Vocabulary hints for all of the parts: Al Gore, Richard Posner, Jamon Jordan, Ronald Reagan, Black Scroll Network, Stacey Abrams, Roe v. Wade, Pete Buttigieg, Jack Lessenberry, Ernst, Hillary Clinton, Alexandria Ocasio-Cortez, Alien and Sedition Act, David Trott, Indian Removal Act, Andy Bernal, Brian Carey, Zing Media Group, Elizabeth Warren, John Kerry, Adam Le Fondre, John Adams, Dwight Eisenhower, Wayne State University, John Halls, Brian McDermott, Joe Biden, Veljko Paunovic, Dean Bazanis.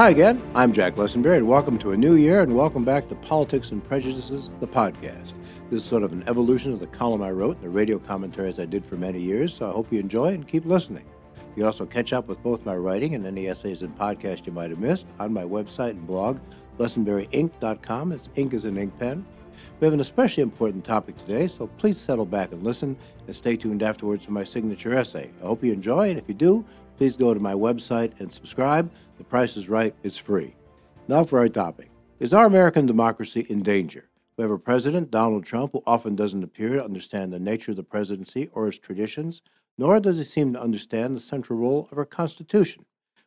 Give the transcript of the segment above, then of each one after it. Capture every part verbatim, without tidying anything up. Hi again, I'm Jack Lessenberry, and welcome to a new year, and welcome back to Politics and Prejudices, the podcast. This is sort of an evolution of the column I wrote and the radio commentaries I did for many years, so I hope you enjoy and keep listening. You can also catch up with both my writing and any essays and podcasts you might have missed on my website and blog, lessenberry inc dot com. It's ink as an ink pen. We have an especially important topic today, so please settle back and listen, and stay tuned afterwards for my signature essay. I hope you enjoy, and if you do, please go to my website and subscribe. The price is right. It's free. Now for our topic. Is our American democracy in danger? We have a president, Donald Trump, who often doesn't appear to understand the nature of the presidency or its traditions, nor does he seem to understand the central role of our Constitution.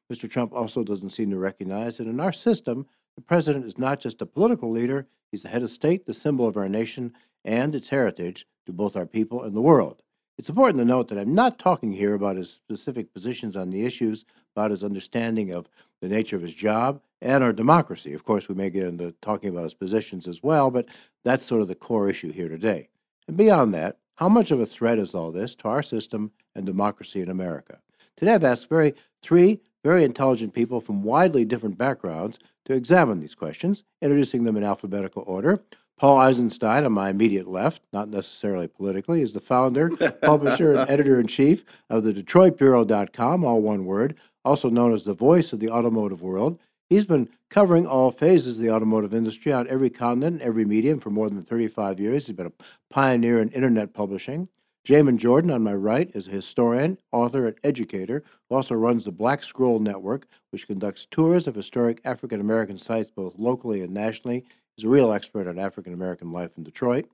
Mister Trump also doesn't seem to recognize that in our system, the president is not just a political leader, he's the head of state, the symbol of our nation, and its heritage to both our people and the world. It's important to note that I'm not talking here about his specific positions on the issues, about his understanding of the nature of his job and our democracy. Of course, we may get into talking about his positions as well, but that's sort of the core issue here today. And beyond that, how much of a threat is all this to our system and democracy in America? Today, I've asked very three very intelligent people from widely different backgrounds to examine these questions, introducing them in alphabetical order. Paul Eisenstein, on my immediate left, not necessarily politically, is the founder, publisher, and editor-in-chief of the Detroit Bureau dot com, all one word, also known as the voice of the automotive world. He's been covering all phases of the automotive industry on every continent, every medium for more than thirty-five years. He's been a pioneer in internet publishing. Jamon Jordan, on my right, is a historian, author, and educator who also runs the Black Scroll Network, which conducts tours of historic African-American sites both locally and nationally. He's a real expert on African-American life in Detroit.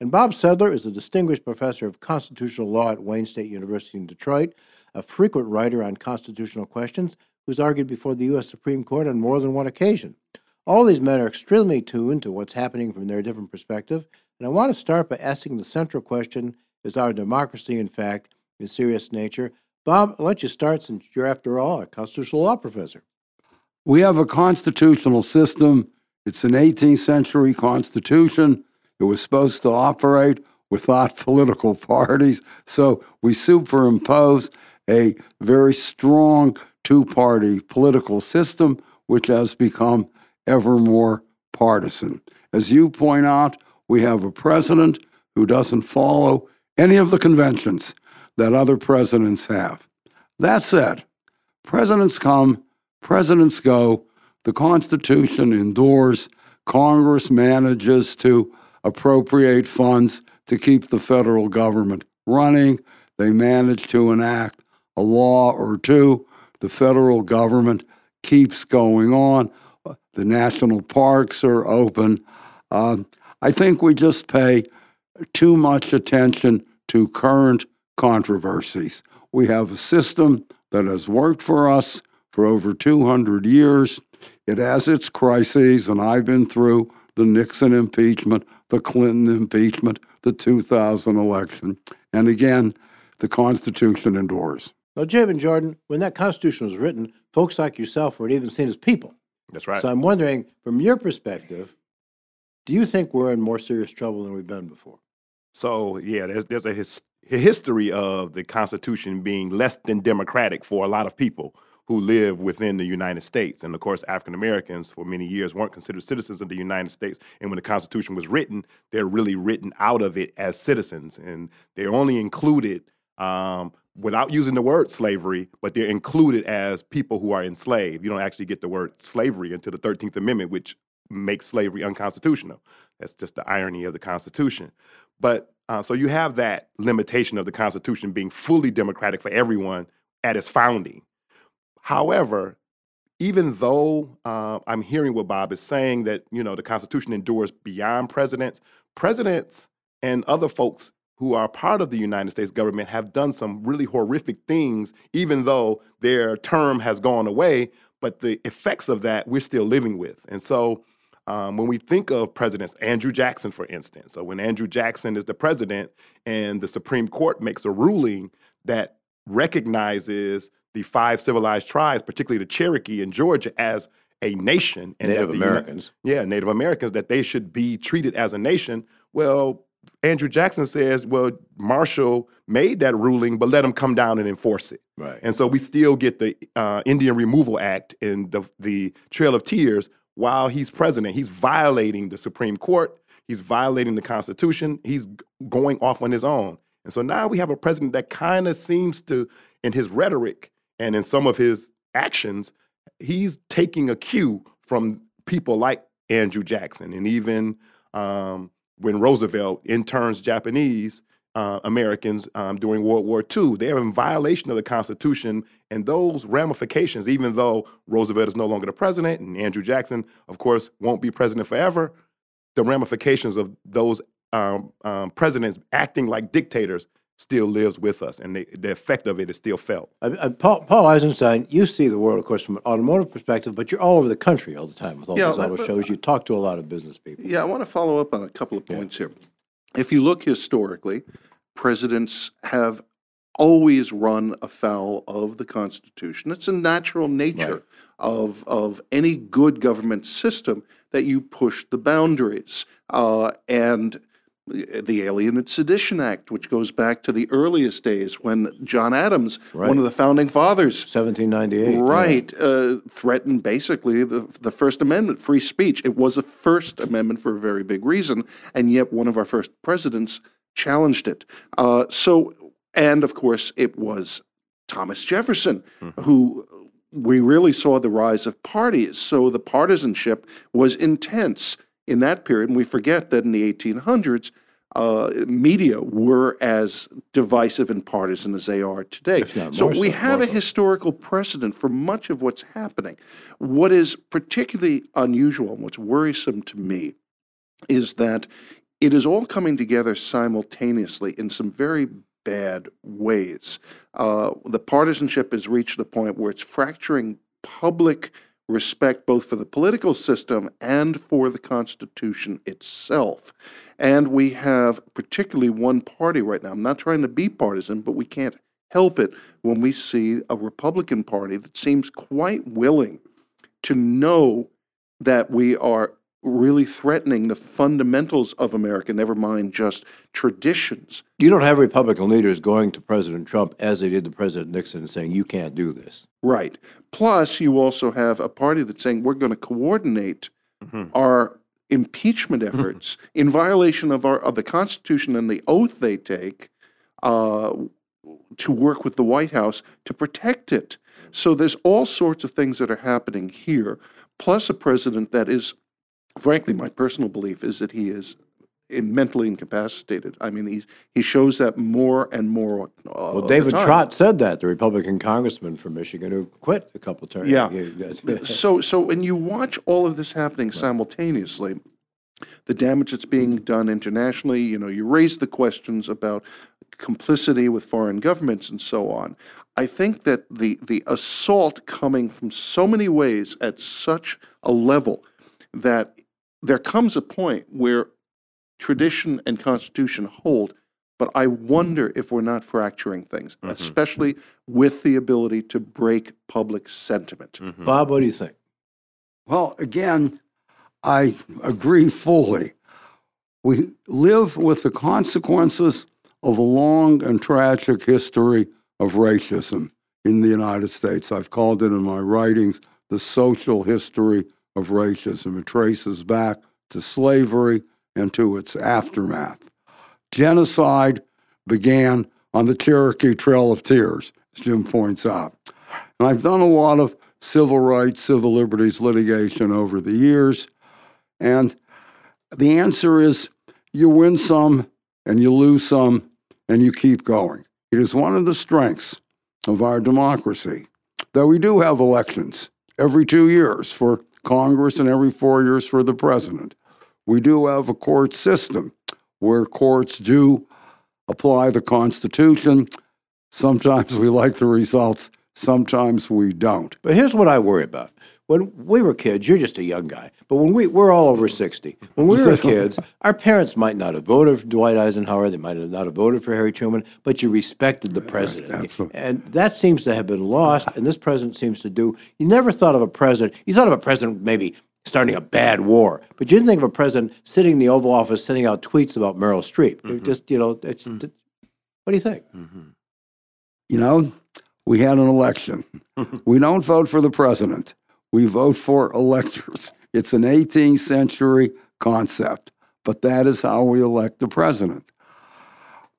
And Bob Sedler is a distinguished professor of constitutional law at Wayne State University in Detroit, a frequent writer on constitutional questions who's argued before the U S Supreme Court on more than one occasion. All these men are extremely tuned to what's happening from their different perspective, and I want to start by asking the central question, is our democracy, in fact, in serious nature? Bob, I'll let you start since you're, after all, a constitutional law professor. We have a constitutional system. It's an eighteenth century constitution. It was supposed to operate without political parties. So we superimpose a very strong two-party political system, which has become ever more partisan. As you point out, we have a president who doesn't follow any of the conventions that other presidents have. That said, presidents come, presidents go. The Constitution endures. Congress manages to appropriate funds to keep the federal government running. They manage to enact a law or two. The federal government keeps going on. The national parks are open. Uh, I think we just pay too much attention to current controversies. We have a system that has worked for us for over two hundred years. It has its crises, and I've been through the Nixon impeachment, the Clinton impeachment, the two thousand election, and again, the Constitution endures. Now, Jamon Jordan, when that Constitution was written, folks like yourself weren't even seen as people. That's right. So I'm wondering, from your perspective, do you think we're in more serious trouble than we've been before? So, yeah, there's, there's a his, history of the Constitution being less than democratic for a lot of people who live within the United States. And of course, African Americans for many years weren't considered citizens of the United States. And when the Constitution was written, they're really written out of it as citizens. And they're only included um, without using the word slavery, but they're included as people who are enslaved. You don't actually get the word slavery until the thirteenth amendment, which makes slavery unconstitutional. That's just the irony of the Constitution. But uh, so you have that limitation of the Constitution being fully democratic for everyone at its founding. However, even though uh, I'm hearing what Bob is saying, that, you know, the Constitution endures beyond presidents, presidents and other folks who are part of the United States government have done some really horrific things, even though their term has gone away. But the effects of that we're still living with. And so um, when we think of presidents, Andrew Jackson, for instance, so when Andrew Jackson is the president and the Supreme Court makes a ruling that recognizes the five civilized tribes, particularly the Cherokee in Georgia, as a nation. And Native Americans. United, yeah, Native Americans, that they should be treated as a nation. Well, Andrew Jackson says, well, Marshall made that ruling, but let him come down and enforce it. Right. And so we still get the uh, Indian Removal Act and the, the Trail of Tears while he's president. He's violating the Supreme Court. He's violating the Constitution. He's going off on his own. And so now we have a president that kind of seems to, in his rhetoric and in some of his actions, he's taking a cue from people like Andrew Jackson. And even um, when Roosevelt interns Japanese uh, Americans um, during World War Two, they're in violation of the Constitution. And those ramifications, even though Roosevelt is no longer the president and Andrew Jackson, of course, won't be president forever, the ramifications of those um, um, presidents acting like dictators still lives with us, and the, the effect of it is still felt. Uh, Paul, Paul Eisenstein, you see the world, of course, from an automotive perspective, but you're all over the country all the time with all yeah, these auto but, shows. You talk to a lot of business people. Yeah, I want to follow up on a couple of points yeah. here. If you look historically, presidents have always run afoul of the Constitution. It's a natural nature right. of of any good government system that you push the boundaries. Uh, and the Alien and Sedition Act, which goes back to the earliest days when John Adams, right. one of the founding fathers, seventeen ninety-eight, right, yeah. uh, threatened basically the, the First Amendment, free speech. It was a First Amendment for a very big reason, and yet one of our first presidents challenged it. Uh, so, and of course, it was Thomas Jefferson mm-hmm. who. We really saw the rise of parties, so the partisanship was intense in that period. And we forget that in the eighteen hundreds, uh, media were as divisive and partisan as they are today. So we so, have a so. historical precedent for much of what's happening. What is particularly unusual and what's worrisome to me is that it is all coming together simultaneously in some very bad ways. Uh, the partisanship has reached a point where it's fracturing public respect both for the political system and for the Constitution itself. And we have particularly one party right now. I'm not trying to be partisan, but we can't help it when we see a Republican Party that seems quite willing to know that we are really threatening the fundamentals of America, never mind just traditions. You don't have Republican leaders going to President Trump as they did to President Nixon and saying, you can't do this. Right. Plus, you also have a party that's saying, we're going to coordinate mm-hmm. our impeachment efforts in violation of our of the Constitution and the oath they take uh, to work with the White House to protect it. So there's all sorts of things that are happening here, plus a president that is frankly, my personal belief is that he is mentally incapacitated. I mean, he's, he shows that more and more uh, Well, David Trott said that, the Republican congressman from Michigan who quit a couple terms. Yeah. so, so when you watch all of this happening right. simultaneously, the damage that's being done internationally, you know, you raise the questions about complicity with foreign governments and so on. I think that the the assault coming from so many ways at such a level that there comes a point where tradition and Constitution hold, but I wonder if we're not fracturing things, mm-hmm. especially with the ability to break public sentiment. Mm-hmm. Bob, what do you think? Well, again, I agree fully. We live with the consequences of a long and tragic history of racism in the United States. I've called it in my writings the social history of racism. It traces back to slavery and to its aftermath. Genocide began on the Cherokee Trail of Tears, as Jim points out. And I've done a lot of civil rights, civil liberties litigation over the years, and the answer is you win some and you lose some and you keep going. It is one of the strengths of our democracy, though we do have elections every two years for Congress and every four years for the president. We do have a court system where courts do apply the Constitution. Sometimes we like the results, sometimes we don't. But here's what I worry about. When we were kids, you're just a young guy, but when we, we're all over sixty. When we were kids, our parents might not have voted for Dwight Eisenhower, they might not have voted for Harry Truman, but you respected the president. Absolutely. And that seems to have been lost, and this president seems to do. You never thought of a president, you thought of a president maybe starting a bad war, but you didn't think of a president sitting in the Oval Office sending out tweets about Meryl Streep. Mm-hmm. Just, you know, it's, mm-hmm. what do you think? Mm-hmm. You know, we had an election. We don't vote for the president. We vote for electors. It's an eighteenth century concept, but that is how we elect the president.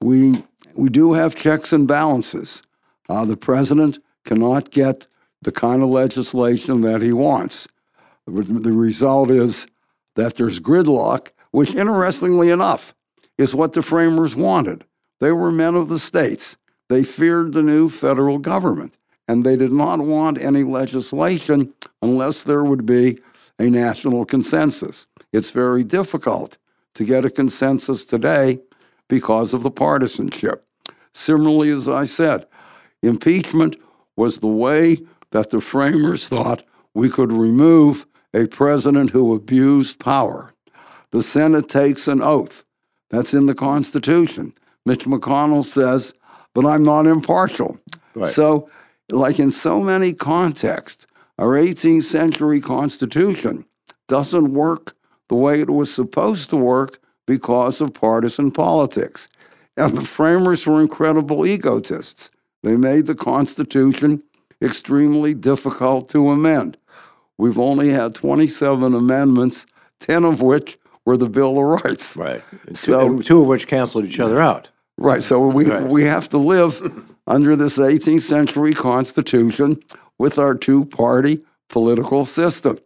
We we do have checks and balances. Uh, the president cannot get the kind of legislation that he wants. The, the result is that there's gridlock, which, interestingly enough, is what the framers wanted. They were men of the states. They feared the new federal government, and they did not want any legislation unless there would be a national consensus. It's very difficult to get a consensus today because of the partisanship. Similarly, as I said, impeachment was the way that the framers thought we could remove a president who abused power. The Senate takes an oath. That's in the Constitution. Mitch McConnell says, but I'm not impartial. Right. So, like in so many contexts, our eighteenth century Constitution doesn't work the way it was supposed to work because of partisan politics. And the framers were incredible egotists. They made the Constitution extremely difficult to amend. We've only had twenty-seven amendments, ten of which were the Bill of Rights. Right. And two, so, and two of which canceled each other out. Right, so we, right. we have to live under this eighteenth century Constitution with our two-party political system.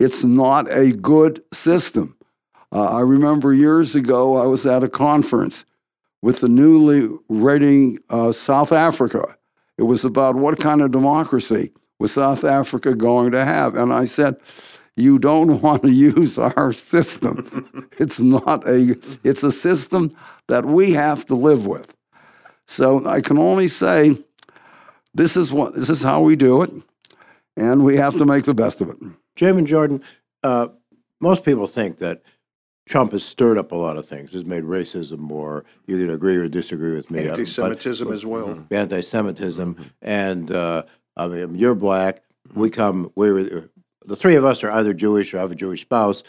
It's not a good system. Uh, I remember years ago I was at a conference with the newly raiding uh, South Africa. It was about what kind of democracy was South Africa going to have. And I said, you don't want to use our system. It's not a, it's a system that we have to live with. So I can only say, this is what, this is how we do it, and we have to make the best of it. Jamon Jordan, uh, most people think that Trump has stirred up a lot of things, has made racism more, you either agree or disagree with me. Anti-Semitism but, as well. Mm-hmm. Anti-Semitism, mm-hmm. and uh, I mean, you're black, we come, we're, the three of us are either Jewish or have a Jewish spouse.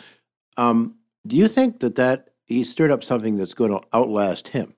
Um, do you think that, that he stirred up something that's going to outlast him?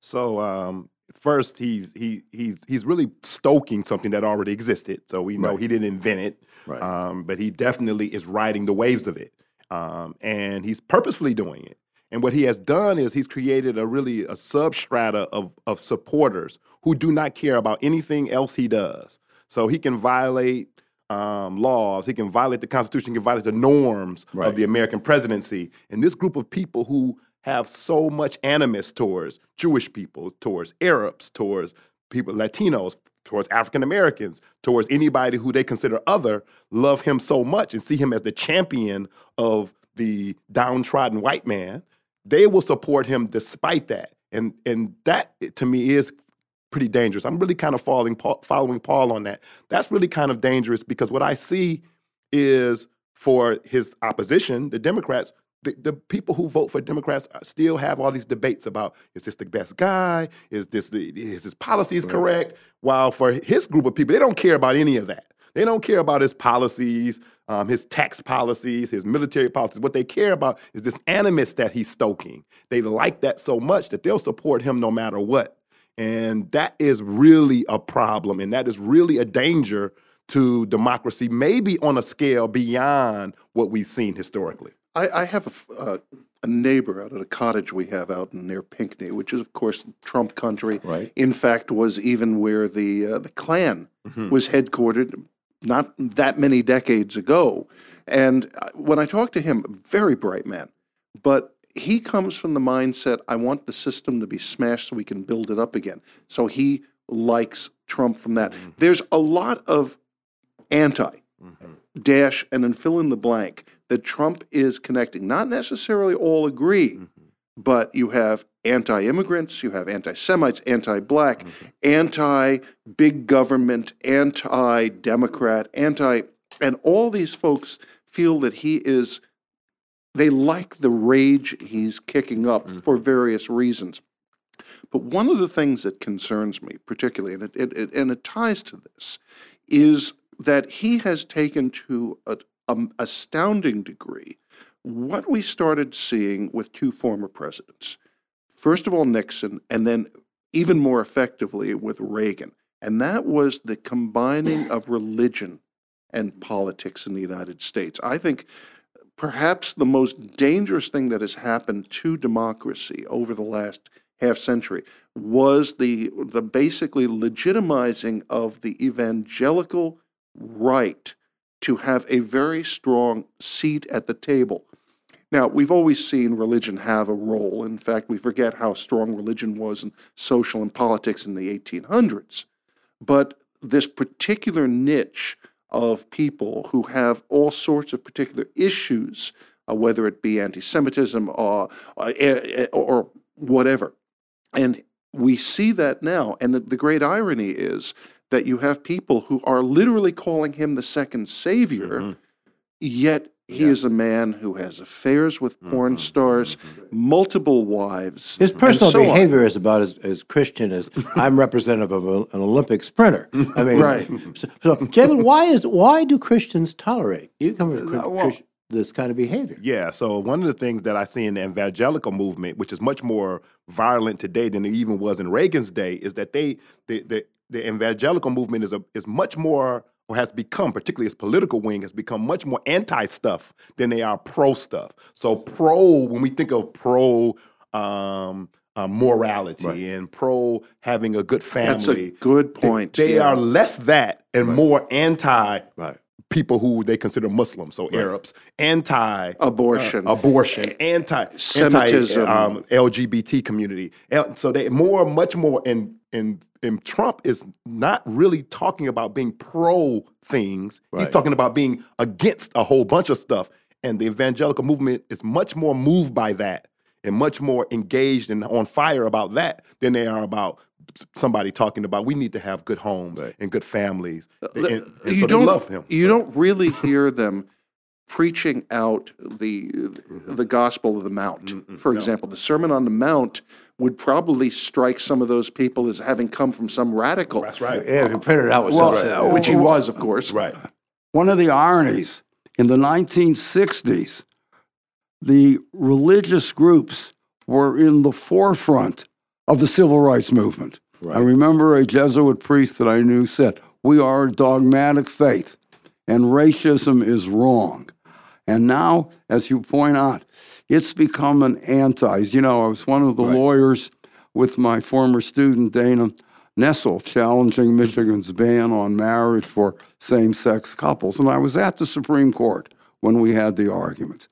So, um, first, he's he he's he's really stoking something that already existed. So we know right. he didn't invent it, right. um, but he definitely is riding the waves of it, um, and he's purposefully doing it. And what he has done is he's created a really a substrata of of supporters who do not care about anything else he does. So he can violate Um, laws, he can violate the Constitution, he can violate the norms right. of the American presidency. And this group of people who have so much animus towards Jewish people, towards Arabs, towards people, Latinos, towards African Americans, towards anybody who they consider other, love him so much and see him as the champion of the downtrodden white man. They will support him despite that. And, and that, to me, is pretty dangerous. I'm really kind of following Paul, following Paul on that. That's really kind of dangerous because what I see is for his opposition, the Democrats, the, the people who vote for Democrats still have all these debates about, is this the best guy? Is this the, is his policies right. correct? While for his group of people, they don't care about any of that. They don't care about his policies, um, his tax policies, his military policies. What they care about is this animus that he's stoking. They like that so much that they'll support him no matter what. And that is really a problem, and that is really a danger to democracy, maybe on a scale beyond what we've seen historically. I, I have a, uh, a neighbor out at a cottage we have out near Pinckney, which is, of course, Trump country. Right. In fact, was even where the uh, the Klan mm-hmm. was headquartered not that many decades ago. And when I talked to him, very bright man, but he comes from the mindset, I want the system to be smashed so we can build it up again. So he likes Trump from that. Mm-hmm. There's a lot of anti, mm-hmm. dash, and then fill in the blank that Trump is connecting. Not necessarily all agree, mm-hmm. but you have anti-immigrants, you have anti-Semites, anti-black, mm-hmm. anti-big government, anti-Democrat, anti... And all these folks feel that he is... They like the rage he's kicking up mm-hmm. for various reasons. But one of the things that concerns me particularly, and it, it, and it ties to this, is that he has taken to an astounding degree what we started seeing with two former presidents. First of all, Nixon, and then even more effectively with Reagan. And that was the combining of religion and politics in the United States. I think perhaps the most dangerous thing that has happened to democracy over the last half century was the, the basically legitimizing of the evangelical right to have a very strong seat at the table. Now, we've always seen religion have a role. In fact, we forget how strong religion was in social and politics in the eighteen hundreds. But this particular niche of people who have all sorts of particular issues, uh, whether it be anti-Semitism or, or whatever. And we see that now. And the, the great irony is that you have people who are literally calling him the second savior, mm-hmm. yet he yeah. is a man who has affairs with mm-hmm. porn stars, mm-hmm. multiple wives. His personal so behavior on. is about as, as Christian as I'm representative of a, an Olympic sprinter. I mean, right. So, so Jamon, why is why do Christians tolerate you come to uh, well, this kind of behavior? Yeah. So one of the things that I see in the evangelical movement, which is much more violent today than it even was in Reagan's day, is that they the the, the evangelical movement is a is much more. Or has become, particularly its political wing, has become much more anti-stuff than they are pro-stuff. So pro, when we think of pro um, uh, morality right. and pro having a good family. That's a good point. They, they yeah. are less that and right. more anti- right. people who they consider Muslims, so right. Arabs, anti-abortion, uh, abortion, anti-Semitism, anti, um, L G B T community. So they more, much more, and and and Trump is not really talking about being pro things. Right. He's talking about being against a whole bunch of stuff. And the evangelical movement is much more moved by that and much more engaged and on fire about that than they are about somebody talking about we need to have good homes right. and good families. And, and you so don't love him. You so. don't really hear them preaching out the mm-hmm. the gospel of the Mount. Mm-hmm. For example, no. the Sermon on the Mount would probably strike some of those people as having come from some radical. That's right. Yeah, he printed it out with well, something. Right. Which he was, of course. Right. One of the ironies in the nineteen sixties, the religious groups were in the forefront of the civil rights movement. Right. I remember a Jesuit priest that I knew said, "We are a dogmatic faith, and racism is wrong." And now, as you point out, it's become an anti. You know, I was one of the right. lawyers with my former student, Dana Nessel, challenging Michigan's ban on marriage for same-sex couples. And I was at the Supreme Court when we had the arguments.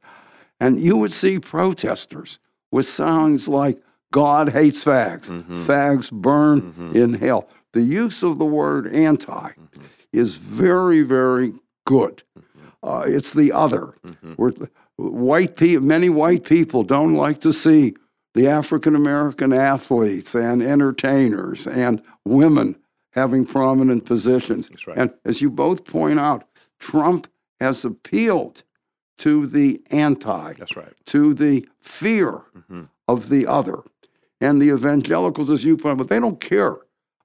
And you would see protesters with sounds like, "God hates fags. Mm-hmm. Fags burn mm-hmm. in hell." The use of the word anti mm-hmm. is very, very good. Mm-hmm. Uh, it's the other. Mm-hmm. We're, white pe- many white people don't like to see the African-American athletes and entertainers and women having prominent positions. That's right. And as you both point out, Trump has appealed to the anti, That's right. to the fear mm-hmm. of the other. And the evangelicals, as you point out, they don't care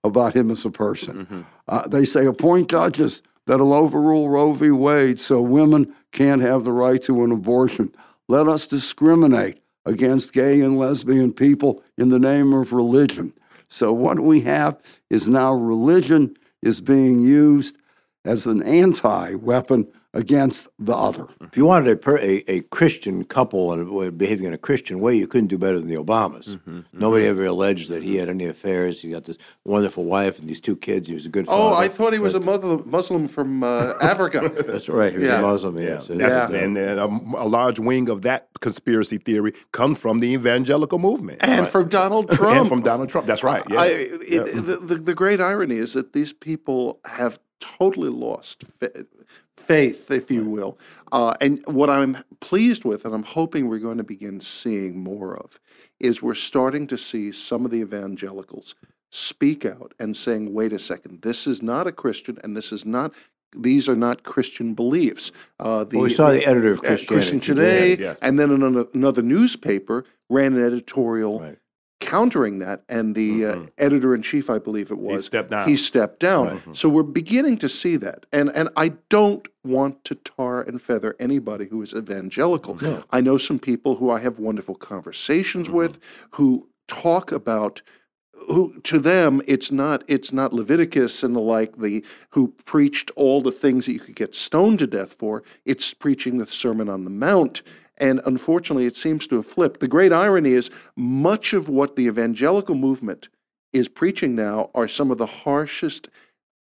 about him as a person. Mm-hmm. Uh, they say appoint judges that'll overrule Roe v. Wade so women can't have the right to an abortion. Let us discriminate against gay and lesbian people in the name of religion. So what we have is now religion is being used as an anti-weapon against the other. If you wanted a, per, a, a Christian couple and behaving in a Christian way, you couldn't do better than the Obamas. Mm-hmm, mm-hmm. Nobody ever alleged that he had any affairs. He got this wonderful wife and these two kids. He was a good father. Oh, I thought he was but, a mother, Muslim from uh, Africa. That's right. He was yeah. a Muslim, yes. Yeah. Yeah. Yeah. And, and a, a large wing of that conspiracy theory comes from the evangelical movement. And right. from Donald Trump. and from Donald Trump. That's right. Yeah. I, it, yeah. the, the, the great irony is that these people have totally lost faith. faith, if you will. Uh, and what I'm pleased with, and I'm hoping we're going to begin seeing more of, is we're starting to see some of the evangelicals speak out and saying, wait a second, this is not a Christian, and this is not, these are not Christian beliefs. Uh, the, well, we saw the editor of Christianity. Christian Today, yes. and then another, another newspaper ran an editorial right. countering that, and the mm-hmm. uh, editor-in-chief, I believe it was, he stepped down. He stepped down. Right. Mm-hmm. So we're beginning to see that. And and I don't want to tar and feather anybody who is evangelical. No. I know some people who I have wonderful conversations mm-hmm. with who talk about who to them it's not it's not Leviticus and the like, the who preached all the things that you could get stoned to death for. It's preaching the Sermon on the Mount. And unfortunately, it seems to have flipped. The great irony is much of what the evangelical movement is preaching now are some of the harshest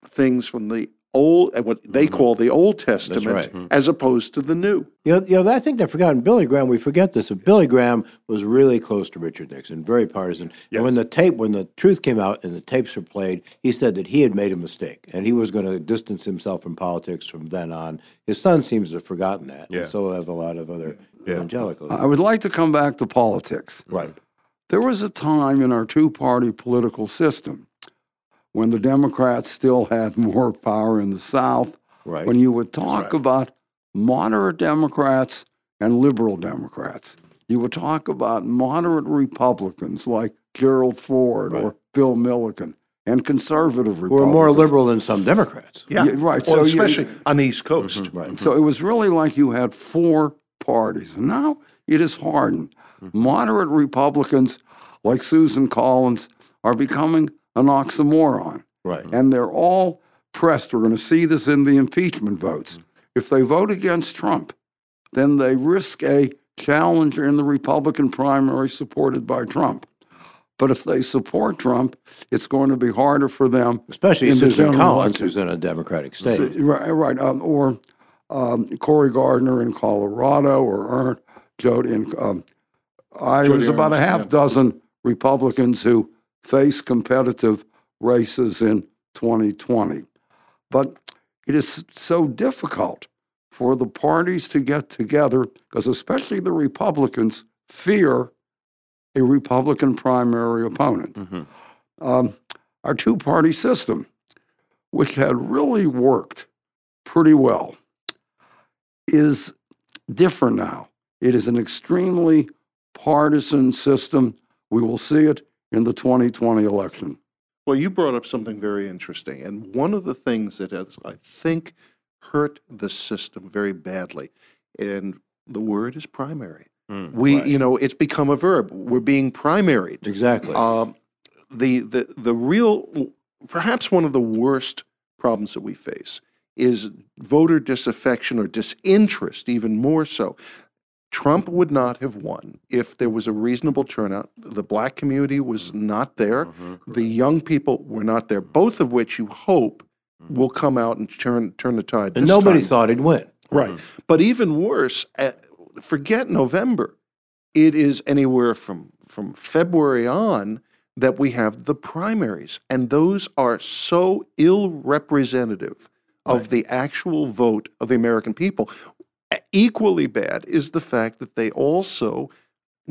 things from the old, what they mm-hmm. call the Old Testament, right. mm-hmm. as opposed to the New. You know, you know, I think they're forgotten. Billy Graham, we forget this, but Billy Graham was really close to Richard Nixon, very partisan. Yes. And when the tape, when the truth came out and the tapes were played, he said that he had made a mistake and he was going to distance himself from politics from then on. His son seems to have forgotten that, yeah. and so have a lot of other yeah. evangelicals. I would like to come back to politics. Right. There was a time in our two-party political system when the Democrats still had more power in the South, right. when you would talk right. about moderate Democrats and liberal Democrats. You would talk about moderate Republicans like Gerald Ford right. or Bill Milliken and conservative Republicans. Who are more liberal than some Democrats. Yeah, yeah right. Well, so especially you, on the East Coast. Mm-hmm, right. So it was really like you had four parties. And now it is hardened. Mm-hmm. Moderate Republicans like Susan Collins are becoming an oxymoron. Right. And they're all pressed. We're going to see this in the impeachment votes. Mm-hmm. If they vote against Trump, then they risk a challenger in the Republican primary supported by Trump. But if they support Trump, it's going to be harder for them. Especially Susan Collins, who's in a Democratic state. Right, right. Um, or um, Cory Gardner in Colorado, or Ernst, Jode in um, I Jody was about Ernst, a half yeah. dozen Republicans who face competitive races in twenty twenty. But it is so difficult for the parties to get together because especially the Republicans fear a Republican primary opponent. Mm-hmm. Um, our two-party system, which had really worked pretty well, is different now. It is an extremely partisan system. We will see it in the twenty twenty election. Well, you brought up something very interesting. And one of the things that has, I think, hurt the system very badly, and the word is primary. Mm, we, right. you know, it's become a verb. We're being primaried. Exactly. Um, the, the, the real, perhaps one of the worst problems that we face is voter disaffection or disinterest, even more so. Trump would not have won if there was a reasonable turnout. The black community was not there. Mm-hmm, the young people were not there, both of which you hope will come out and turn turn the tide. And nobody time. thought he'd win. Right. Mm-hmm. But even worse, forget November. It is anywhere from, from February on that we have the primaries. And those are so ill-representative of right. the actual vote of the American people. Equally bad is the fact that they also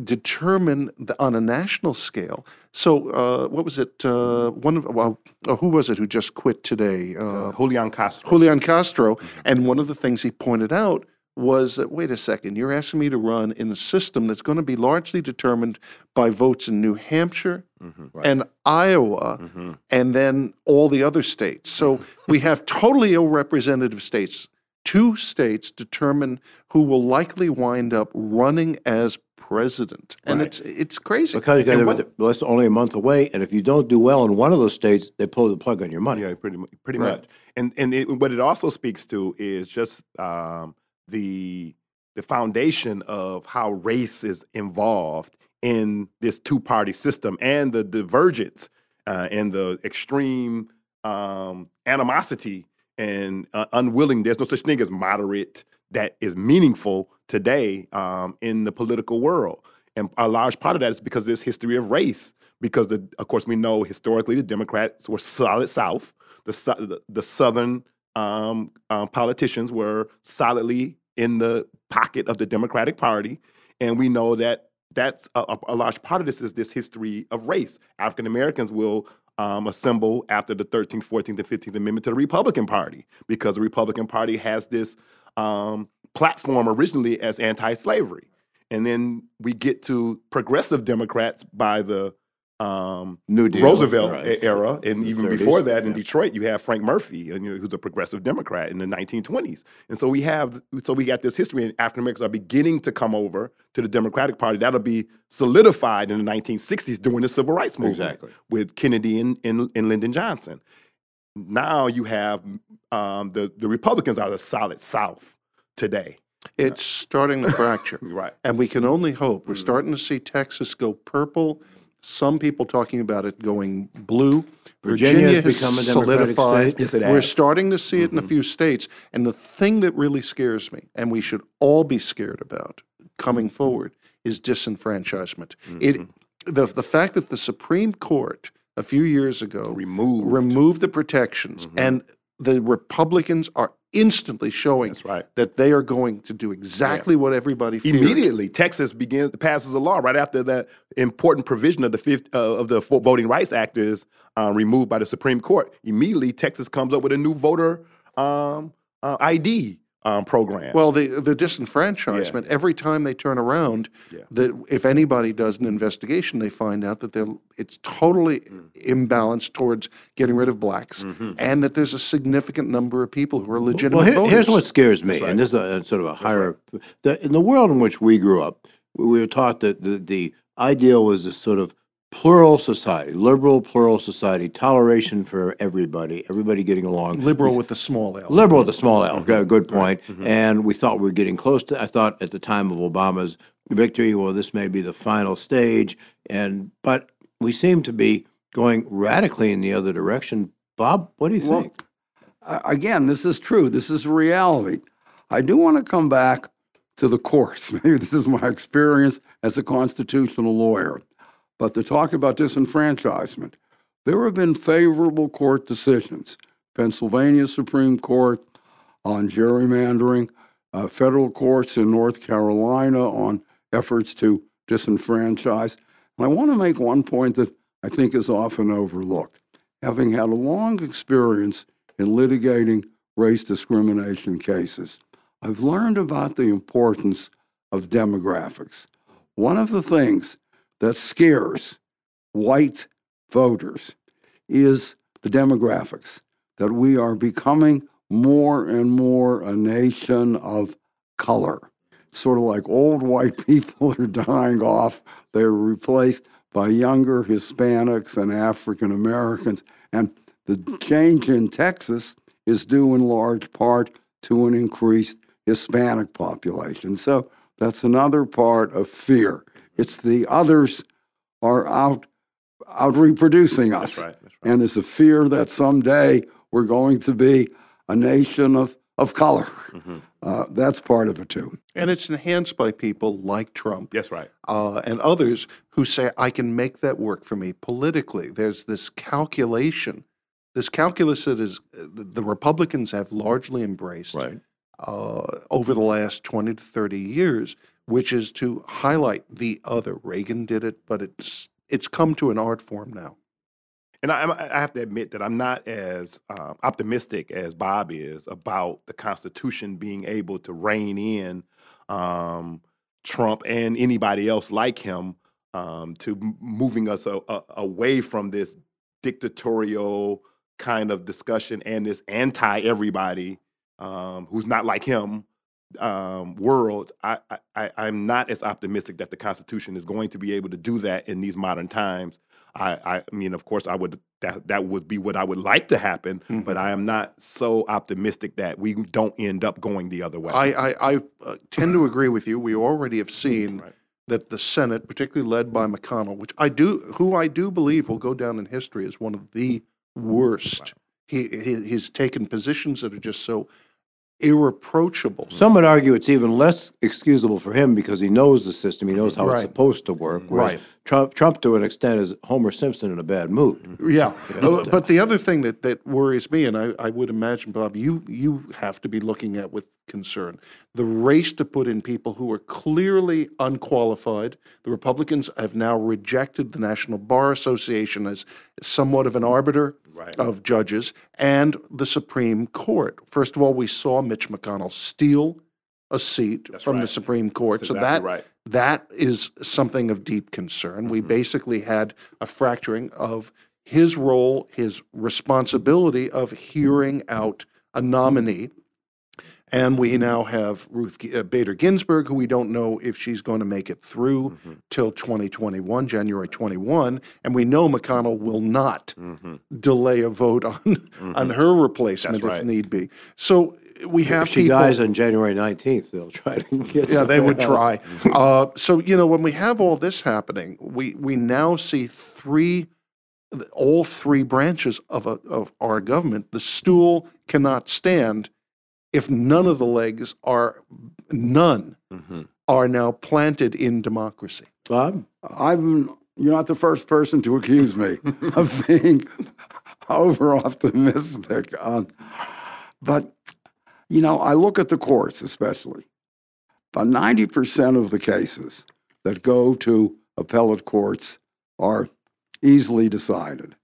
determine the, on a national scale. So uh, what was it? Uh, one of well, who was it who just quit today? Uh, uh, Julian Castro. Julian Castro. And one of the things he pointed out was that, wait a second, you're asking me to run in a system that's going to be largely determined by votes in New Hampshire mm-hmm, right. and Iowa mm-hmm. and then all the other states. So we have totally ill-representative states. Two states determine who will likely wind up running as president, and right. it's it's crazy because you well, that's only a month away. And if you don't do well in one of those states, they pull the plug on your money. Yeah, pretty pretty right. much. And and it, what it also speaks to is just um, the the foundation of how race is involved in this two party system and the divergence uh, and the extreme um, animosity. And uh, unwilling, there's no such thing as moderate that is meaningful today um, in the political world. And a large part of that is because of this history of race. Because, the, of course, we know historically the Democrats were solid South. The the, the Southern um, uh, politicians were solidly in the pocket of the Democratic Party. And we know that that's a, a large part of this is this history of race. African Americans will... Um, assemble after the thirteenth, fourteenth, and fifteenth Amendment to the Republican Party because the Republican Party has this um, platform originally as anti-slavery. And then we get to progressive Democrats by the um, New Deal, Roosevelt right. era, and even thirties, before that in yeah. Detroit, you have Frank Murphy, and you know, who's a progressive Democrat in the nineteen twenties. And so we have, so we got this history, and African Americans are beginning to come over to the Democratic Party. That'll be solidified in the nineteen sixties during the Civil Rights Movement exactly. with Kennedy and, and, and Lyndon Johnson. Now you have um, the, the Republicans are the solid South today. It's starting to fracture. Right. And we can only hope. We're starting to see Texas go purple. Some people talking about it going blue. Virginia, Virginia has become a Democratic state. Yes, it has. We're starting to see it mm-hmm. in a few states. And the thing that really scares me, and we should all be scared about coming forward, is disenfranchisement. Mm-hmm. It the the fact that the Supreme Court a few years ago removed, removed the protections mm-hmm. and the Republicans are instantly showing right. that they are going to do exactly yeah. what everybody feared. Immediately, Texas begins passes a law right after that important provision of the fifth, uh, of the Voting Rights Act is uh, removed by the Supreme Court. Immediately, Texas comes up with a new voter um, uh, I D um, program. Well, the the disenfranchisement yeah. every time they turn around, yeah. the, if anybody does an investigation, they find out that they'll. It's totally mm. imbalanced towards getting rid of blacks, mm-hmm. and that there's a significant number of people who are legitimate well, here, voters. Here's what scares me, right. and this is a, sort of a higher... Right. The, in the world in which we grew up, we were taught that the, the ideal was a sort of plural society, liberal plural society, toleration for everybody, everybody getting along. Liberal with, with the small L. Liberal with the small L, mm-hmm. good point. Right. Mm-hmm. And we thought we were getting close to... I thought at the time of Obama's victory, well, this may be the final stage, and but... we seem to be going radically in the other direction. Bob, what do you well, think? Uh, again, this is true. This is reality. I do want to come back to the courts. Maybe this is my experience as a constitutional lawyer. But to talk about disenfranchisement, there have been favorable court decisions. Pennsylvania Supreme Court on gerrymandering, uh, federal courts in North Carolina on efforts to disenfranchise. I want to make one point that I think is often overlooked. Having had a long experience in litigating race discrimination cases, I've learned about the importance of demographics. One of the things that scares white voters is the demographics, that we are becoming more and more a nation of color. Sort of like old white people are dying off. They're replaced by younger Hispanics and African Americans. And the change in Texas is due in large part to an increased Hispanic population. So that's another part of fear. It's the others are out, out reproducing us. That's right, that's right. And there's a fear that someday we're going to be a nation of Of color. Mm-hmm. Uh, that's part of it, too. And it's enhanced by people like Trump. Yes, right. Uh, and others who say, I can make that work for me politically. There's this calculation, this calculus that is uh, the Republicans have largely embraced right. uh, over the last twenty to thirty years, which is to highlight the other. Reagan did it, but it's it's come to an art form now. And I, I have to admit that I'm not as um, optimistic as Bob is about the Constitution being able to rein in um, Trump and anybody else like him um, to moving us a, a, away from this dictatorial kind of discussion and this anti-everybody um, who's not like him um, world. I, I, I'm not as optimistic that the Constitution is going to be able to do that in these modern times. I, I mean, of course, I would that that would be what I would like to happen, mm-hmm. but I am not so optimistic that we don't end up going the other way. I, I, I uh, tend to agree with you. We already have seen right. that the Senate, particularly led by McConnell, which I do, who I do believe will go down in history as one of the worst. Wow. He, he he's taken positions that are just so irreproachable. Some would argue it's even less excusable for him because he knows the system. He knows how right. it's supposed to work. Right. Trump, Trump, to an extent, is Homer Simpson in a bad mood. Yeah. But, but the other thing that, that worries me, and I, I would imagine, Bob, you, you have to be looking at with concern, the race to put in people who are clearly unqualified. The Republicans have now rejected the National Bar Association as somewhat of an arbiter right. of judges and the Supreme Court. First of all, we saw Mitch McConnell steal a seat That's from right. the Supreme Court. That's so exactly that right. that is something of deep concern. Mm-hmm. We basically had a fracturing of his role, his responsibility of hearing out a nominee. And we now have Ruth Bader Ginsburg, who we don't know if she's going to make it through mm-hmm. till twenty twenty-one, January twenty-first. And we know McConnell will not mm-hmm. delay a vote on, mm-hmm. on her replacement right. if need be. So we have if she people, dies on January nineteenth, they'll try to get Yeah, they would out. try. uh, so, you know, when we have all this happening, we, we now see three all three branches of, a, of our government. The stool cannot stand if none of the legs are, none mm-hmm. are now planted in democracy. Bob? I'm, you're not the first person to accuse me of being over-optimistic. Um, but, you know, I look at the courts especially. About ninety percent of the cases that go to appellate courts are easily decided.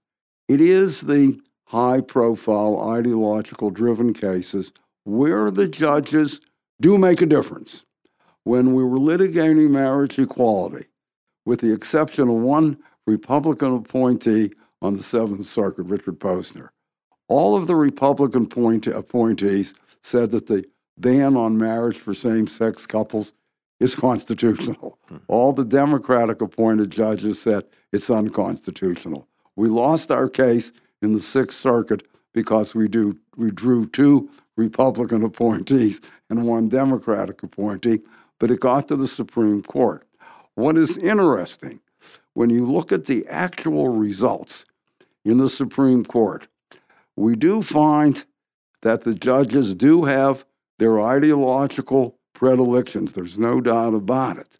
It is the high-profile, ideological-driven cases where the judges do make a difference. When we were litigating marriage equality, with the exception of one Republican appointee on the Seventh Circuit, Richard Posner, all of the Republican point- appointees said that the ban on marriage for same-sex couples is constitutional. Hmm. All the Democratic appointed judges said it's unconstitutional. We lost our case in the Sixth Circuit because we do we drew two Republican appointees and one Democratic appointee, but it got to the Supreme Court. What is interesting, when you look at the actual results in the Supreme Court, we do find that the judges do have their ideological predilections. There's no doubt about it.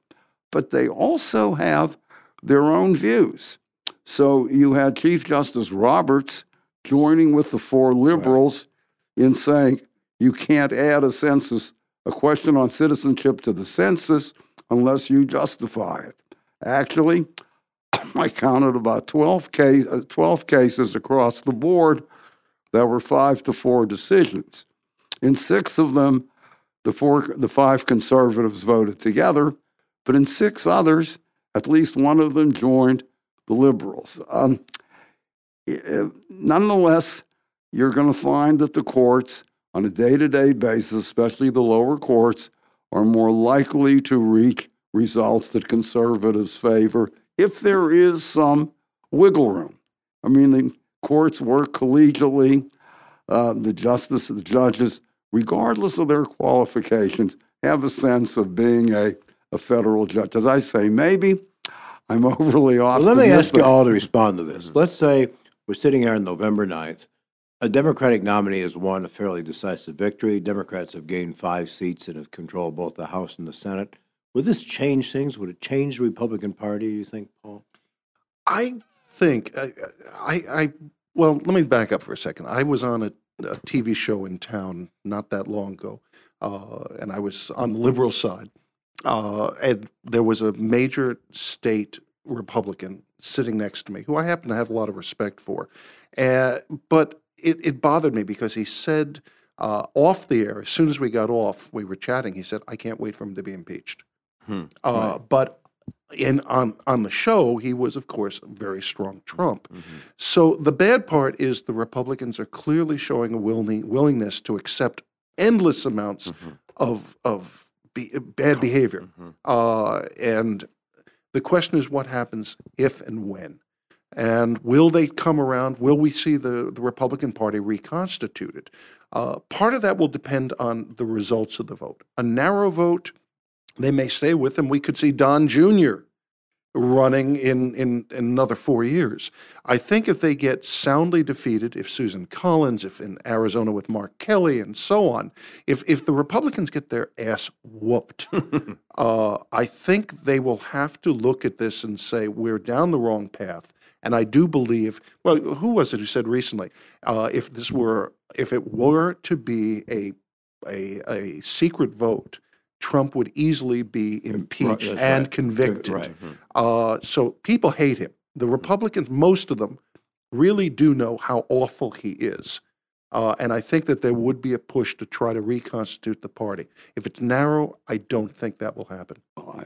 But they also have their own views. So you had Chief Justice Roberts joining with the four liberals right. in saying you can't add a census, a question on citizenship to the census unless you justify it. Actually, I counted about twelve, case, twelve cases across the board that were five to four decisions. In six of them, The four, the five conservatives voted together, but in six others, at least one of them joined the liberals. Um, nonetheless, you're going to find that the courts, on a day-to-day basis, especially the lower courts, are more likely to reach results that conservatives favor if there is some wiggle room. I mean, the courts work collegially. Uh, the justice, the judges, regardless of their qualifications, have a sense of being a, a federal judge. As I say, maybe I'm overly optimistic. Well, let me ask you all to respond to this. Let's say we're sitting here on November ninth. A Democratic nominee has won a fairly decisive victory. Democrats have gained five seats and have controlled both the House and the Senate. Would this change things? Would it change the Republican Party, you think, Paul? I think, I, I, I well, let me back up for a second. I was on a a T V show in town not that long ago, uh, and I was on the liberal side, uh, and there was a major state Republican sitting next to me, who I happen to have a lot of respect for, uh, but it, it bothered me because he said uh, off the air, as soon as we got off, we were chatting, he said, I can't wait for him to be impeached. Hmm. Uh, right. But in on, on the show, he was, of course, a very strong Trump. Mm-hmm. So the bad part is the Republicans are clearly showing a willing, willingness to accept endless amounts mm-hmm. of of be, bad behavior. Mm-hmm. Uh, and the question is what happens if and when? And will they come around? Will we see the, the Republican Party reconstituted? Uh, part of that will depend on the results of the vote. A narrow vote, they may stay with them. We could see Don Junior running in, in, in another four years. I think if they get soundly defeated, if Susan Collins, if in Arizona with Mark Kelly and so on, if if the Republicans get their ass whooped, uh, I think they will have to look at this and say, we're down the wrong path. And I do believe, well, who was it who said recently, uh, if this were, if it were to be a a, a secret vote, Trump would easily be impeached right, and right. convicted. Right. Uh, so people hate him. The Republicans, most of them, really do know how awful he is. Uh, and I think that there would be a push to try to reconstitute the party. If it's narrow, I don't think that will happen.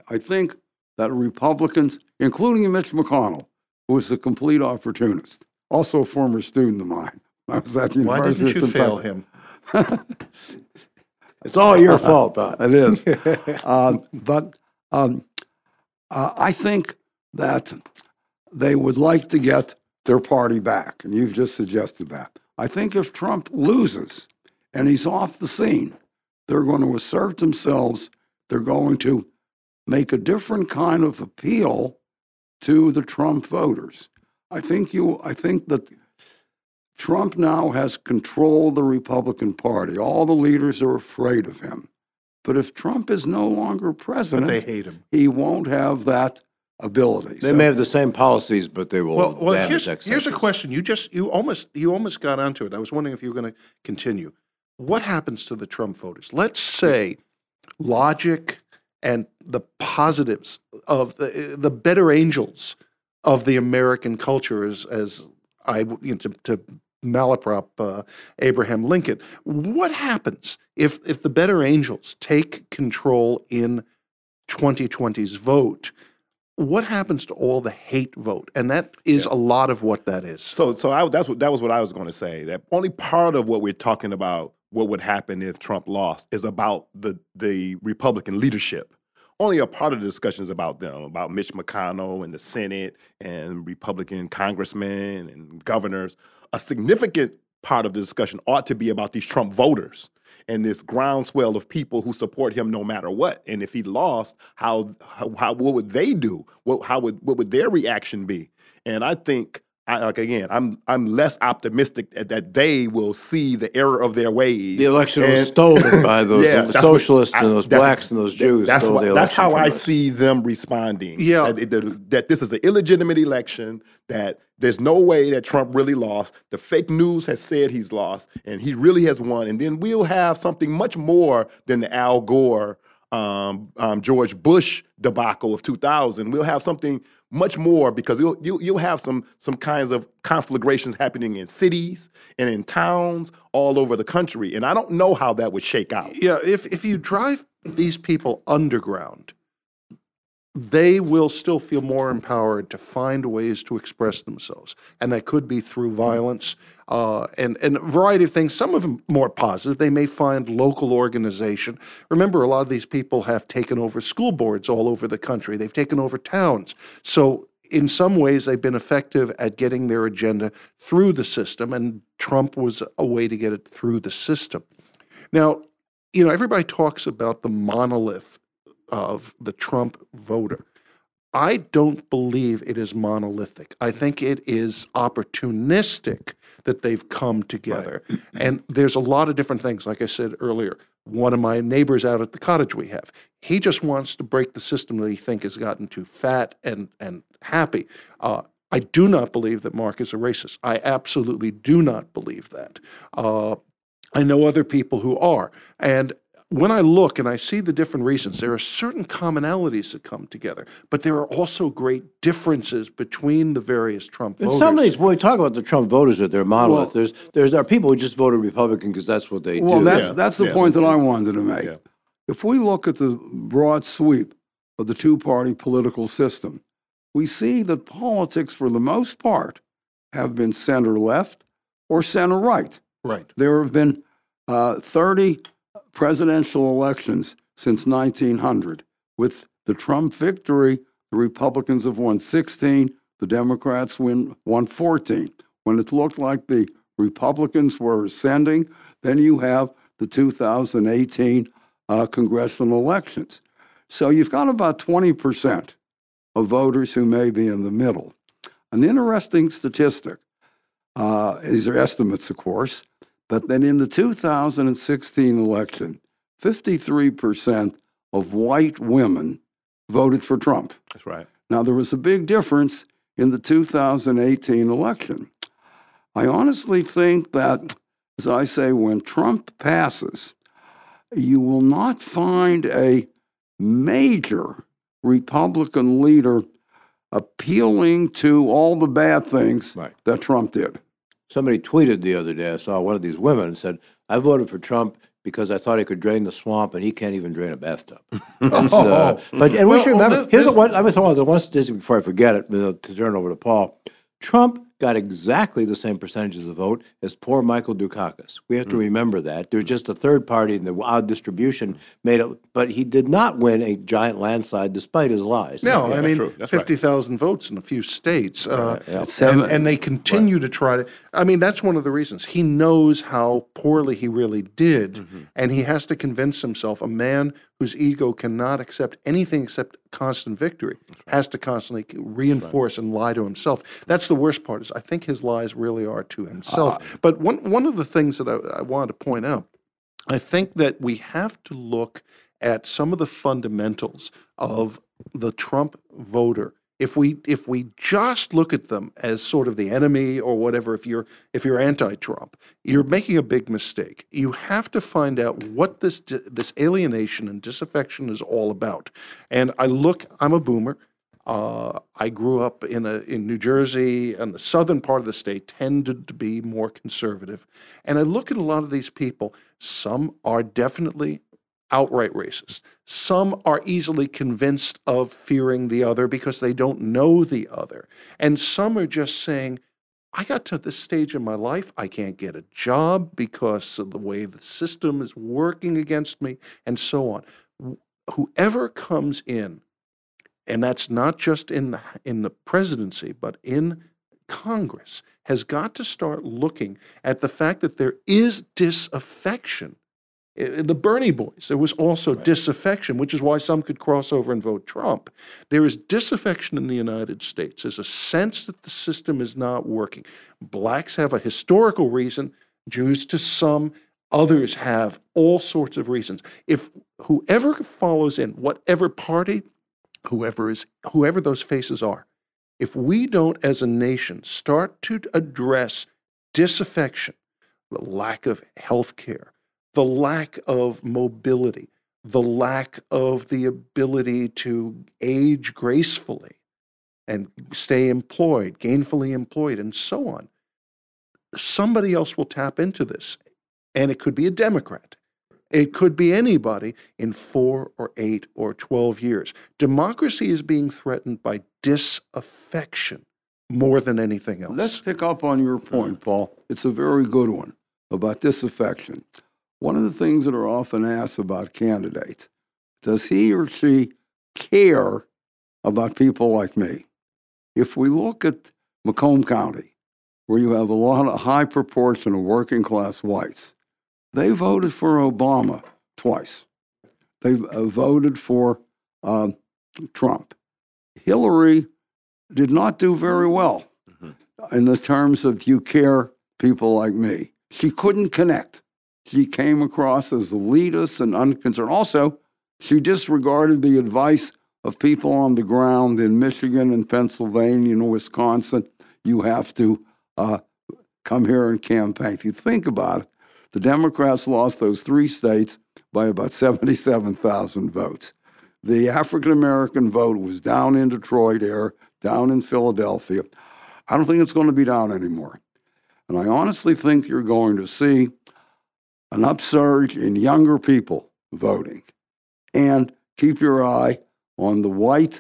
I think that Republicans, including Mitch McConnell, who was a complete opportunist, also a former student of mine. I was at the Why University didn't you fail him? It's all your fault, Bob. It is. um, but um, uh, I think that they would like to get their party back, and you've just suggested that. I think if Trump loses and he's off the scene, they're going to assert themselves. They're going to make a different kind of appeal to the Trump voters. I think you. I think that Trump now has control of the Republican Party. All the leaders are afraid of him. But if Trump is no longer president, but they hate him. He won't have that ability. They so, may have the same policies, but they will. Well, well here's, here's a question. You just you almost you almost got onto it. I was wondering if you were going to continue. What happens to the Trump voters? Let's say logic and the positives of the, the better angels of the American culture, as as I you know, to, to malaprop uh, Abraham Lincoln. What happens if if the better angels take control in twenty twenty's vote? What happens to all the hate vote? And that is yeah. a lot of what that is. So, so I, that's what that was what I was going to say. That only part of what we're talking about, what would happen if Trump lost, is about the the Republican leadership. Only a part of the discussion is about them, about Mitch McConnell and the Senate and Republican congressmen and governors. A significant part of the discussion ought to be about these Trump voters and this groundswell of people who support him no matter what. And if he lost, how how, how what would they do? What how would what would their reaction be? And I think, I, like again, I'm I'm less optimistic that, that they will see the error of their ways. The election and, was stolen by those yeah, socialists what, I, and those blacks and those Jews. That's, stole what, the that's how I us. see them responding. Yeah, that, that, that this is an illegitimate election. That there's no way that Trump really lost. The fake news has said he's lost, and he really has won. And then we'll have something much more than the Al Gore, um, um, George Bush debacle of two thousand. We'll have something much more because you'll, you'll, you'll have some some kinds of conflagrations happening in cities and in towns all over the country. And I don't know how that would shake out. Yeah, if if you drive these people underground, they will still feel more empowered to find ways to express themselves. And that could be through violence uh, and, and a variety of things, some of them more positive. They may find local organization. Remember, a lot of these people have taken over school boards all over the country. They've taken over towns. So in some ways, they've been effective at getting their agenda through the system, and Trump was a way to get it through the system. Now, you know, everybody talks about the monolith of the Trump voter. I don't believe it is monolithic. I think it is opportunistic that they've come together. Right. And there's a lot of different things, like I said earlier. One of my neighbors out at the cottage we have, he just wants to break the system that he thinks has gotten too fat and, and happy. Uh, I do not believe that Mark is a racist. I absolutely do not believe that. Uh, I know other people who are. And when I look and I see the different reasons, there are certain commonalities that come together, but there are also great differences between the various Trump voters. In some ways, when we talk about the Trump voters that they're monolith, well, there's, there's there are people who just voted Republican because that's what they well, do. Well, that's, yeah. that's the yeah. point that I wanted to make. Yeah. If we look at the broad sweep of the two-party political system, we see that politics, for the most part, have been center-left or center-right. Right. There have been uh, thirty presidential elections since nineteen hundred. With the Trump victory, the Republicans have won sixteen, the Democrats win won fourteen. When it looked like the Republicans were ascending, then you have the two thousand eighteen uh, congressional elections. So you've got about twenty percent of voters who may be in the middle. An interesting statistic, uh, these are estimates, of course, but then in the two thousand sixteen election, fifty-three percent of white women voted for Trump. That's right. Now, there was a big difference in the two thousand eighteen election. I honestly think that, as I say, when Trump passes, you will not find a major Republican leader appealing to all the bad things right. that Trump did. Somebody tweeted the other day, I saw one of these women and said, I voted for Trump because I thought he could drain the swamp, and he can't even drain a bathtub. And, uh, but and well, we should remember, well, this, here's this, what I'm going to throw out there one statistic before I forget it, to turn over to Paul. Trump got exactly the same percentage of the vote as poor Michael Dukakis. We have mm. to remember that. There was just a third party, and the odd distribution made it. But he did not win a giant landslide, despite his lies. No, yeah, I mean, fifty thousand right. votes in a few states. Uh, yeah, yeah. And, and they continue right. to try to. I mean, that's one of the reasons. He knows how poorly he really did, mm-hmm. and he has to convince himself, a man whose ego cannot accept anything except constant victory, right. has to constantly reinforce right. and lie to himself. That's the worst part, is I think his lies really are to himself. Uh, but one, one of the things that I, I wanted to point out, I think that we have to look at some of the fundamentals of the Trump voter. If we if we just look at them as sort of the enemy or whatever, if you're if you're anti-Trump, you're making a big mistake. You have to find out what this this alienation and disaffection is all about. And I look, I'm a boomer. Uh, I grew up in a in New Jersey, and the southern part of the state tended to be more conservative. And I look at a lot of these people. Some are definitely outright racist. Some are easily convinced of fearing the other because they don't know the other. And some are just saying, I got to this stage in my life, I can't get a job because of the way the system is working against me, and so on. Whoever comes in, and that's not just in the, in the presidency, but in Congress, has got to start looking at the fact that there is disaffection. The Bernie boys, there was also right. disaffection, which is why some could cross over and vote Trump. There is disaffection in the United States. There's a sense that the system is not working. Blacks have a historical reason, Jews to some, others have all sorts of reasons. If whoever follows in, whatever party, whoever is, whoever those faces are, if we don't as a nation start to address disaffection, the lack of health care, the lack of mobility, the lack of the ability to age gracefully and stay employed, gainfully employed, and so on. Somebody else will tap into this, and it could be a Democrat. It could be anybody in four or eight or twelve years. Democracy is being threatened by disaffection more than anything else. Let's pick up on your point, Paul. It's a very good one about disaffection. One of the things that are often asked about candidates, does he or she care about people like me? If we look at Macomb County, where you have a lot of high proportion of working class whites, they voted for Obama twice. They uh, voted for uh, Trump. Hillary did not do very well mm-hmm. in the terms of, do you care, people like me? She couldn't connect. She came across as elitist and unconcerned. Also, she disregarded the advice of people on the ground in Michigan and Pennsylvania and Wisconsin. You have to uh, come here and campaign. If you think about it, the Democrats lost those three states by about seventy-seven thousand votes. The African-American vote was down in Detroit air, down in Philadelphia. I don't think it's going to be down anymore. And I honestly think you're going to see an upsurge in younger people voting. And keep your eye on the white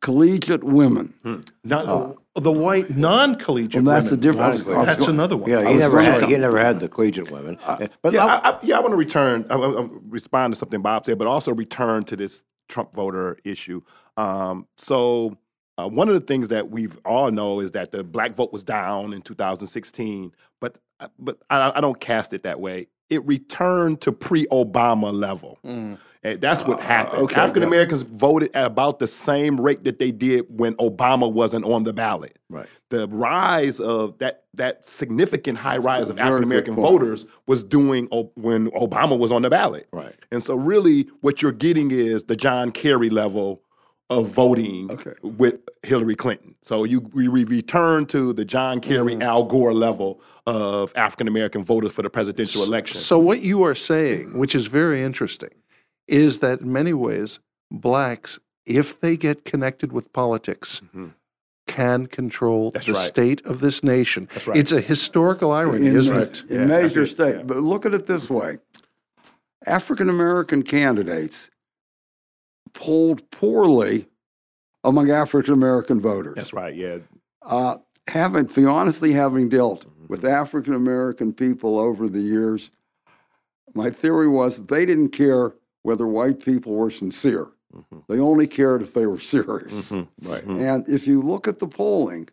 collegiate women. Hmm. Not, uh, the white non-collegiate well, that's women. That's a different. That's going, another one. Yeah, he never, had, he never had the collegiate women. Uh, but yeah, I, I, yeah, I want to return, I, I respond to something Bob said, but also return to this Trump voter issue. Um, so uh, one of the things that we all know is that the black vote was down in two thousand sixteen, but But I, I don't cast it that way. It returned to pre-Obama level. Mm. And that's what happened. Uh, okay, African Americans yeah. voted at about the same rate that they did when Obama wasn't on the ballot. Right. The rise of that that significant high rise of African American voters was doing o- when Obama was on the ballot. Right. And so really, what you're getting is the John Kerry level of voting okay. with Hillary Clinton. So you we return to the John Kerry, mm. Al Gore level of African-American voters for the presidential election. So what you are saying, which is very interesting, is that in many ways, blacks, if they get connected with politics, mm-hmm. can control That's the right. state of this nation. That's right. It's a historical irony, in, isn't it? In yeah, major state. Yeah. But look at it this way. African-American candidates polled poorly among African-American voters. That's right, yeah. Uh, having, honestly, having dealt mm-hmm. with African-American people over the years, my theory was they didn't care whether white people were sincere. Mm-hmm. They only cared if they were serious. Mm-hmm. Right. Mm-hmm. And if you look at the polling,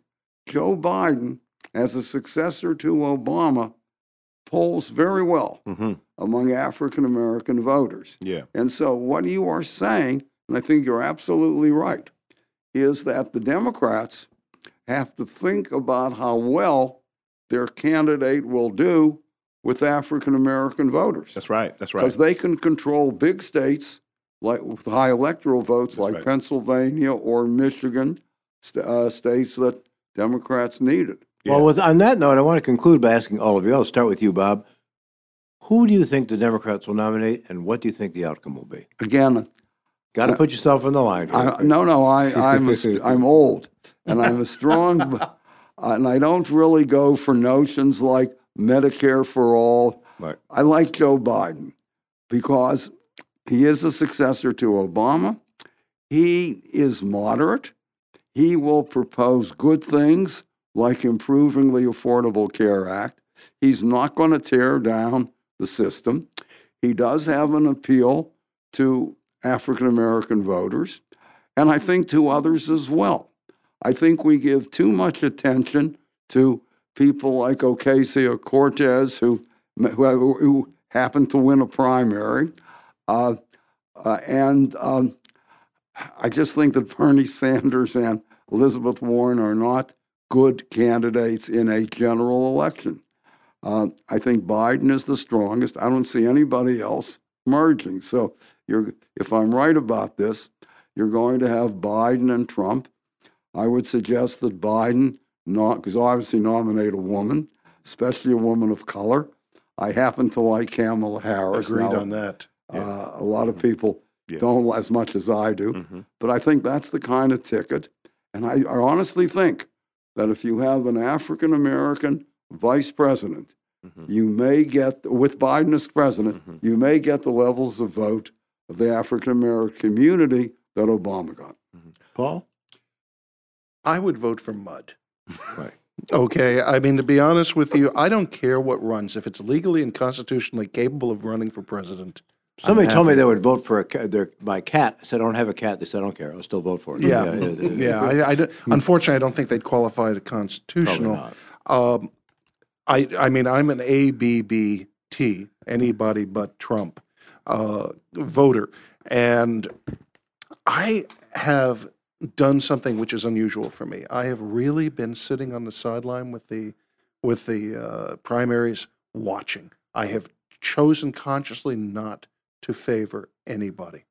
Joe Biden, as a successor to Obama, polls very well mm-hmm. among African-American voters. Yeah. And so what you are saying, and I think you're absolutely right, is that the Democrats have to think about how well their candidate will do with African-American voters. That's right. That's right. Because they can control big states like with high electoral votes, That's like right. Pennsylvania or Michigan, st- uh, states that Democrats needed. Yeah. Well, with, on that note, I want to conclude by asking all of you. I'll start with you, Bob. Who do you think the Democrats will nominate, and what do you think the outcome will be? Again, got to uh, put yourself on the line. I, no, no, I, I'm a, I'm old, and I'm a strong, uh, and I don't really go for notions like Medicare for all. Right. I like Joe Biden because he is a successor to Obama. He is moderate. He will propose good things like improving the Affordable Care Act. He's not going to tear down the system. He does have an appeal to African-American voters, and I think to others as well. I think we give too much attention to people like Ocasio-Cortez, who, who happened to win a primary. Uh, uh, and um, I just think that Bernie Sanders and Elizabeth Warren are not good candidates in a general election. Uh, I think Biden is the strongest. I don't see anybody else merging. So you're, if I'm right about this, you're going to have Biden and Trump. I would suggest that Biden, not because obviously nominate a woman, especially a woman of color. I happen to like Kamala Harris. Agreed now, on that. Yeah. Uh, a lot of people yeah. don't as much as I do. Mm-hmm. But I think that's the kind of ticket. And I, I honestly think that if you have an African-American vice president, mm-hmm. you may get, with Biden as president, mm-hmm. you may get the levels of vote of the African-American community that Obama got. Mm-hmm. Paul? I would vote for mud. Right. Okay, I mean, to be honest with you, I don't care what runs. If it's legally and constitutionally capable of running for president, somebody told me they would vote for a, their, my cat. I said, I don't have a cat. They said, I don't care. I'll still vote for it. Yeah. yeah, yeah, yeah. yeah. I, I do, unfortunately, I don't think they'd qualify as constitutional. Um, I, I mean, I'm an A B B T, anybody but Trump, uh, voter. And I have done something which is unusual for me. I have really been sitting on the sideline with the, with the uh, primaries watching. I have chosen consciously not to favor anybody.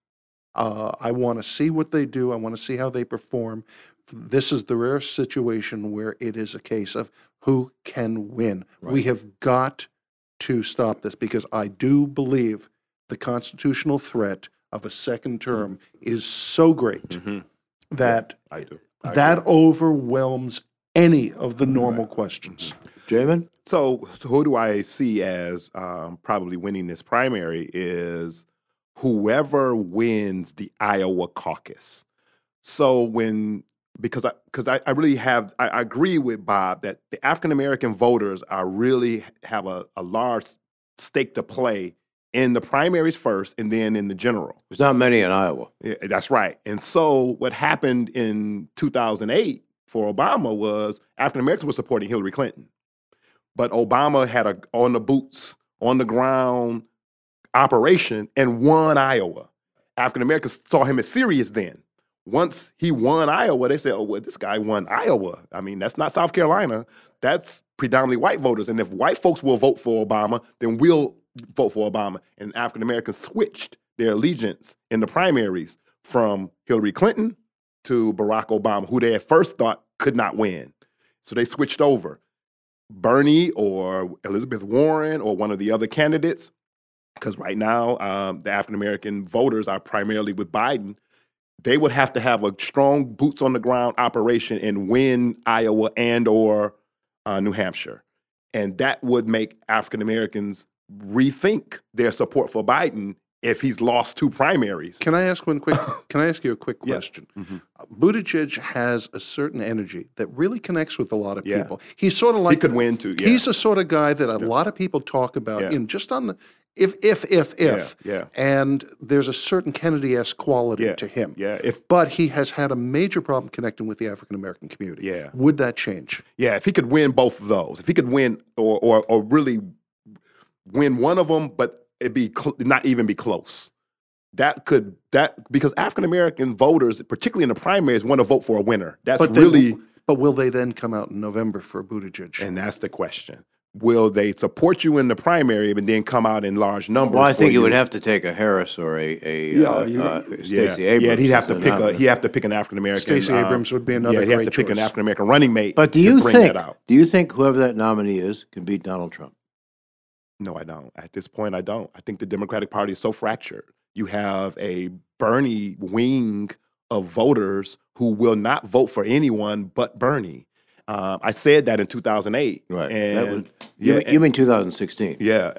Uh, I want to see what they do. I want to see how they perform. This is the rare situation where it is a case of who can win. Right. We have got to stop this because I do believe the constitutional threat of a second term is so great mm-hmm. that I do. I that do. overwhelms any of the normal right. questions. Mm-hmm. Jamon? So, so who do I see as um, probably winning this primary is whoever wins the Iowa caucus. So when, because I, because I, I really have, I, I agree with Bob that the African-American voters are really have a, a large stake to play in the primaries first and then in the general. There's not many in Iowa. Yeah, that's right. And so what happened in two thousand eight for Obama was African-Americans were supporting Hillary Clinton. But Obama had a on the boots, on the ground operation and won Iowa. African Americans saw him as serious then. Once he won Iowa, they said, oh, well, this guy won Iowa. I mean, that's not South Carolina. That's predominantly white voters. And if white folks will vote for Obama, then we'll vote for Obama. And African Americans switched their allegiance in the primaries from Hillary Clinton to Barack Obama, who they at first thought could not win. So they switched over. Bernie or Elizabeth Warren or one of the other candidates, because right now um, the African-American voters are primarily with Biden, they would have to have a strong boots on the ground operation and win Iowa and or uh, New Hampshire. And that would make African Americans rethink their support for Biden if he's lost two primaries. Can I ask one quick? Can I ask you a quick question? Yeah. Mm-hmm. uh, Buttigieg has a certain energy that really connects with a lot of yeah. people. He's sort of like he could a, win too. Yeah. He's the sort of guy that a yeah. lot of people talk about. Yeah. You know, just on the if if if if. Yeah. yeah. And there's a certain Kennedy-esque quality yeah. to him. Yeah. If but he has had a major problem connecting with the African American community. Yeah. Would that change? Yeah. If he could win both of those, if he could win or or, or really win one of them, but it'd be cl- not even be close. That could, that, because African-American voters, particularly in the primaries, want to vote for a winner. That's but really. Will, but will they then come out in November for Buttigieg? And that's the question. Will they support you in the primary and then come out in large numbers? Well, I think you would have to take a Harris or a, a yeah, uh, uh, Stacey yeah. Abrams. Yeah, he'd have to pick a, he'd have to pick an African-American. Stacey uh, Abrams would be another yeah, he'd great have to choice. Pick an African-American running mate but do you to bring think, that out. Do you think whoever that nominee is can beat Donald Trump? No, I don't. At this point, I don't. I think the Democratic Party is so fractured. You have a Bernie wing of voters who will not vote for anyone but Bernie. Um, I said that in two thousand eight. Right. And that was, you, yeah, mean, and, you mean two thousand sixteen. Yeah.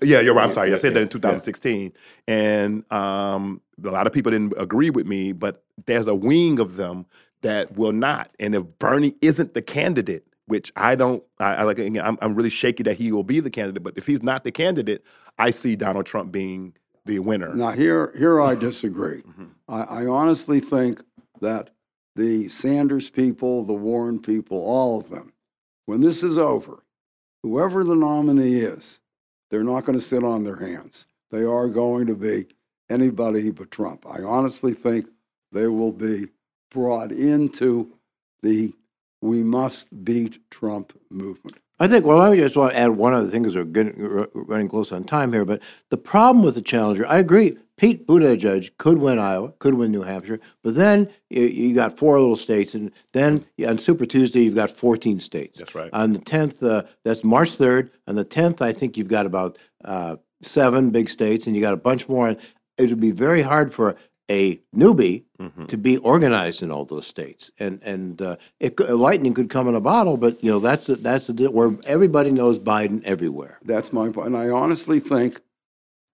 yeah, you're right. I'm sorry. I said that in two thousand sixteen. Yeah. And um, a lot of people didn't agree with me, but there's a wing of them that will not. And if Bernie isn't the candidate, which I don't, I, I like. I'm, I'm really shaky that he will be the candidate. But if he's not the candidate, I see Donald Trump being the winner. Now, here, here I disagree. Mm-hmm. I, I honestly think that the Sanders people, the Warren people, all of them, when this is over, whoever the nominee is, they're not going to sit on their hands. They are going to be anybody but Trump. I honestly think they will be brought into the we must beat Trump movement. I think, well, I just want to add one other thing because we're getting, r- running close on time here, but the problem with the challenger, I agree, Pete Buttigieg could win Iowa, could win New Hampshire, but then you, you got four little states, and then on Super Tuesday, you've got fourteen states. That's right. On the tenth, uh, that's March third. On the tenth, I think you've got about uh, seven big states, and you got a bunch more. And it would be very hard for a newbie mm-hmm. to be organized in all those states, and and uh, it, lightning could come in a bottle, but you know that's a, that's a, where everybody knows Biden everywhere. That's my point, and I honestly think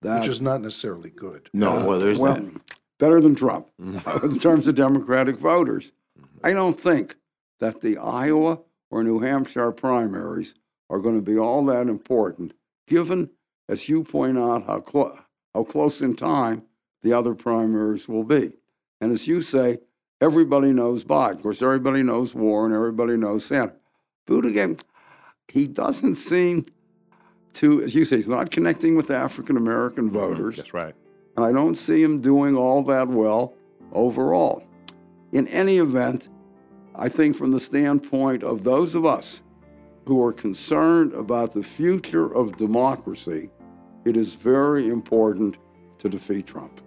that which is not necessarily good. No, uh, well, there's well, that. Better than Trump in terms of Democratic voters. Mm-hmm. I don't think that the Iowa or New Hampshire primaries are going to be all that important, given, as you point out, how clo- how close in time the other primaries will be. And as you say, everybody knows Biden. Of course, everybody knows Warren. Everybody knows Sanders. Buttigieg, he doesn't seem to, as you say, he's not connecting with African-American voters. That's right. And I don't see him doing all that well overall. In any event, I think from the standpoint of those of us who are concerned about the future of democracy, it is very important to defeat Trump.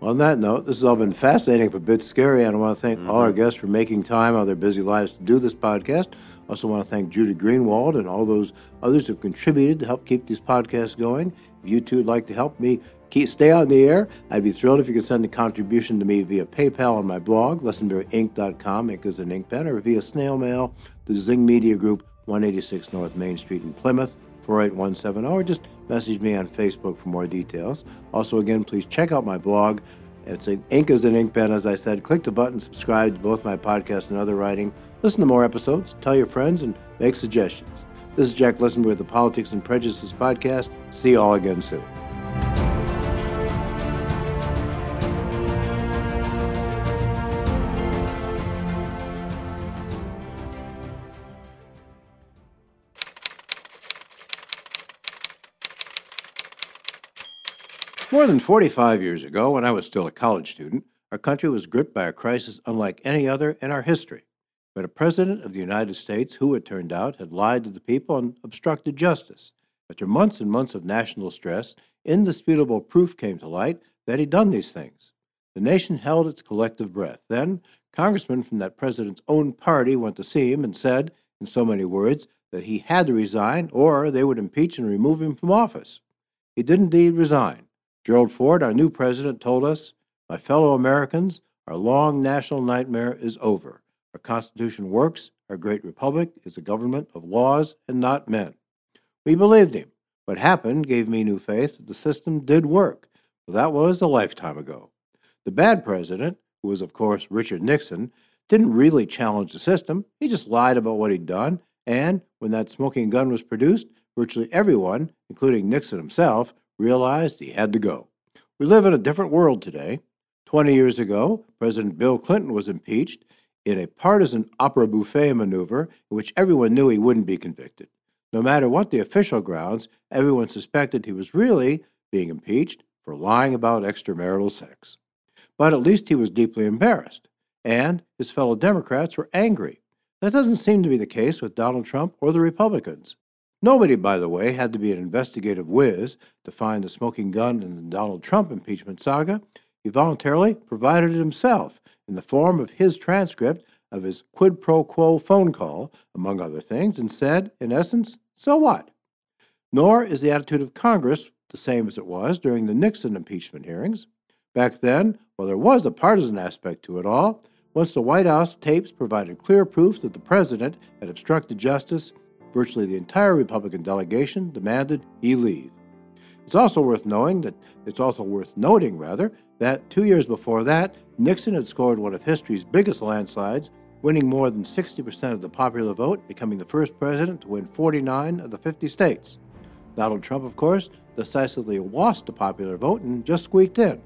On that note, this has all been fascinating, but a bit scary, and I want to thank mm-hmm. all our guests for making time out of their busy lives to do this podcast. I also want to thank Judy Greenwald and all those others who have contributed to help keep these podcasts going. If you, too, would like to help me keep, stay on the air, I'd be thrilled if you could send a contribution to me via PayPal on my blog, lessenberry inc dot com, ink is an ink pen, or via snail mail to Zing Media Group, one eighty-six North Main Street in Plymouth, four eight one seven zero, or just message me on Facebook for more details. Also, again, please check out my blog. It's an ink is an ink pen, as I said. Click the button, subscribe to both my podcast and other writing. Listen to more episodes, tell your friends, and make suggestions. This is Jack Lessenberry with the Politics and Prejudices podcast. See you all again soon. More than forty-five years ago, when I was still a college student, our country was gripped by a crisis unlike any other in our history. But a president of the United States who, it turned out, had lied to the people and obstructed justice. After months and months of national stress, indisputable proof came to light that he'd done these things. The nation held its collective breath. Then, congressmen from that president's own party went to see him and said, in so many words, that he had to resign or they would impeach and remove him from office. He did indeed resign. Gerald Ford, our new president, told us, "My fellow Americans, Our long national nightmare is over. Our Constitution works. Our great republic is a government of laws and not men. We believed him. What happened gave me new faith that the system did work. But that was a lifetime ago. The bad president, who was, of course, Richard Nixon, didn't really challenge the system. He just lied about what he'd done. And when that smoking gun was produced, virtually everyone, including Nixon himself, realized he had to go. We live in a different world today. Twenty years ago, President Bill Clinton was impeached in a partisan opera buffet maneuver in which everyone knew he wouldn't be convicted. No matter what the official grounds, everyone suspected he was really being impeached for lying about extramarital sex. But at least he was deeply embarrassed, and his fellow Democrats were angry. That doesn't seem to be the case with Donald Trump or the Republicans. Nobody, by the way, had to be an investigative whiz to find the smoking gun in the Donald Trump impeachment saga. He voluntarily provided it himself in the form of his transcript of his quid pro quo phone call, among other things, and said, in essence, so what? Nor is the attitude of Congress the same as it was during the Nixon impeachment hearings. Back then, while there was a partisan aspect to it all, once the White House tapes provided clear proof that the president had obstructed justice, virtually the entire Republican delegation demanded he leave. It's also worth knowing that it's also worth noting, rather, that two years before that, Nixon had scored one of history's biggest landslides, winning more than sixty percent of the popular vote, becoming the first president to win forty-nine of the fifty states. Donald Trump, of course, decisively lost the popular vote and just squeaked in.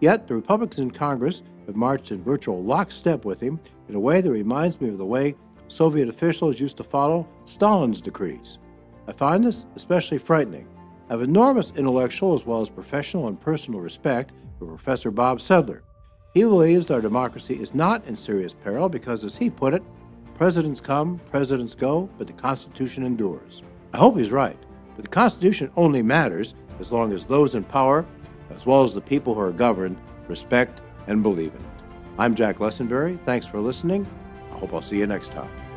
Yet the Republicans in Congress have marched in virtual lockstep with him in a way that reminds me of the way Soviet officials used to follow Stalin's decrees. I find this especially frightening. I have enormous intellectual as well as professional and personal respect for Professor Bob Sedler. He believes our democracy is not in serious peril because, as he put it, presidents come, presidents go, but the Constitution endures. I hope he's right, but the Constitution only matters as long as those in power, as well as the people who are governed, respect and believe in it. I'm Jack Lessenberry. Thanks for listening. I hope I'll see you next time.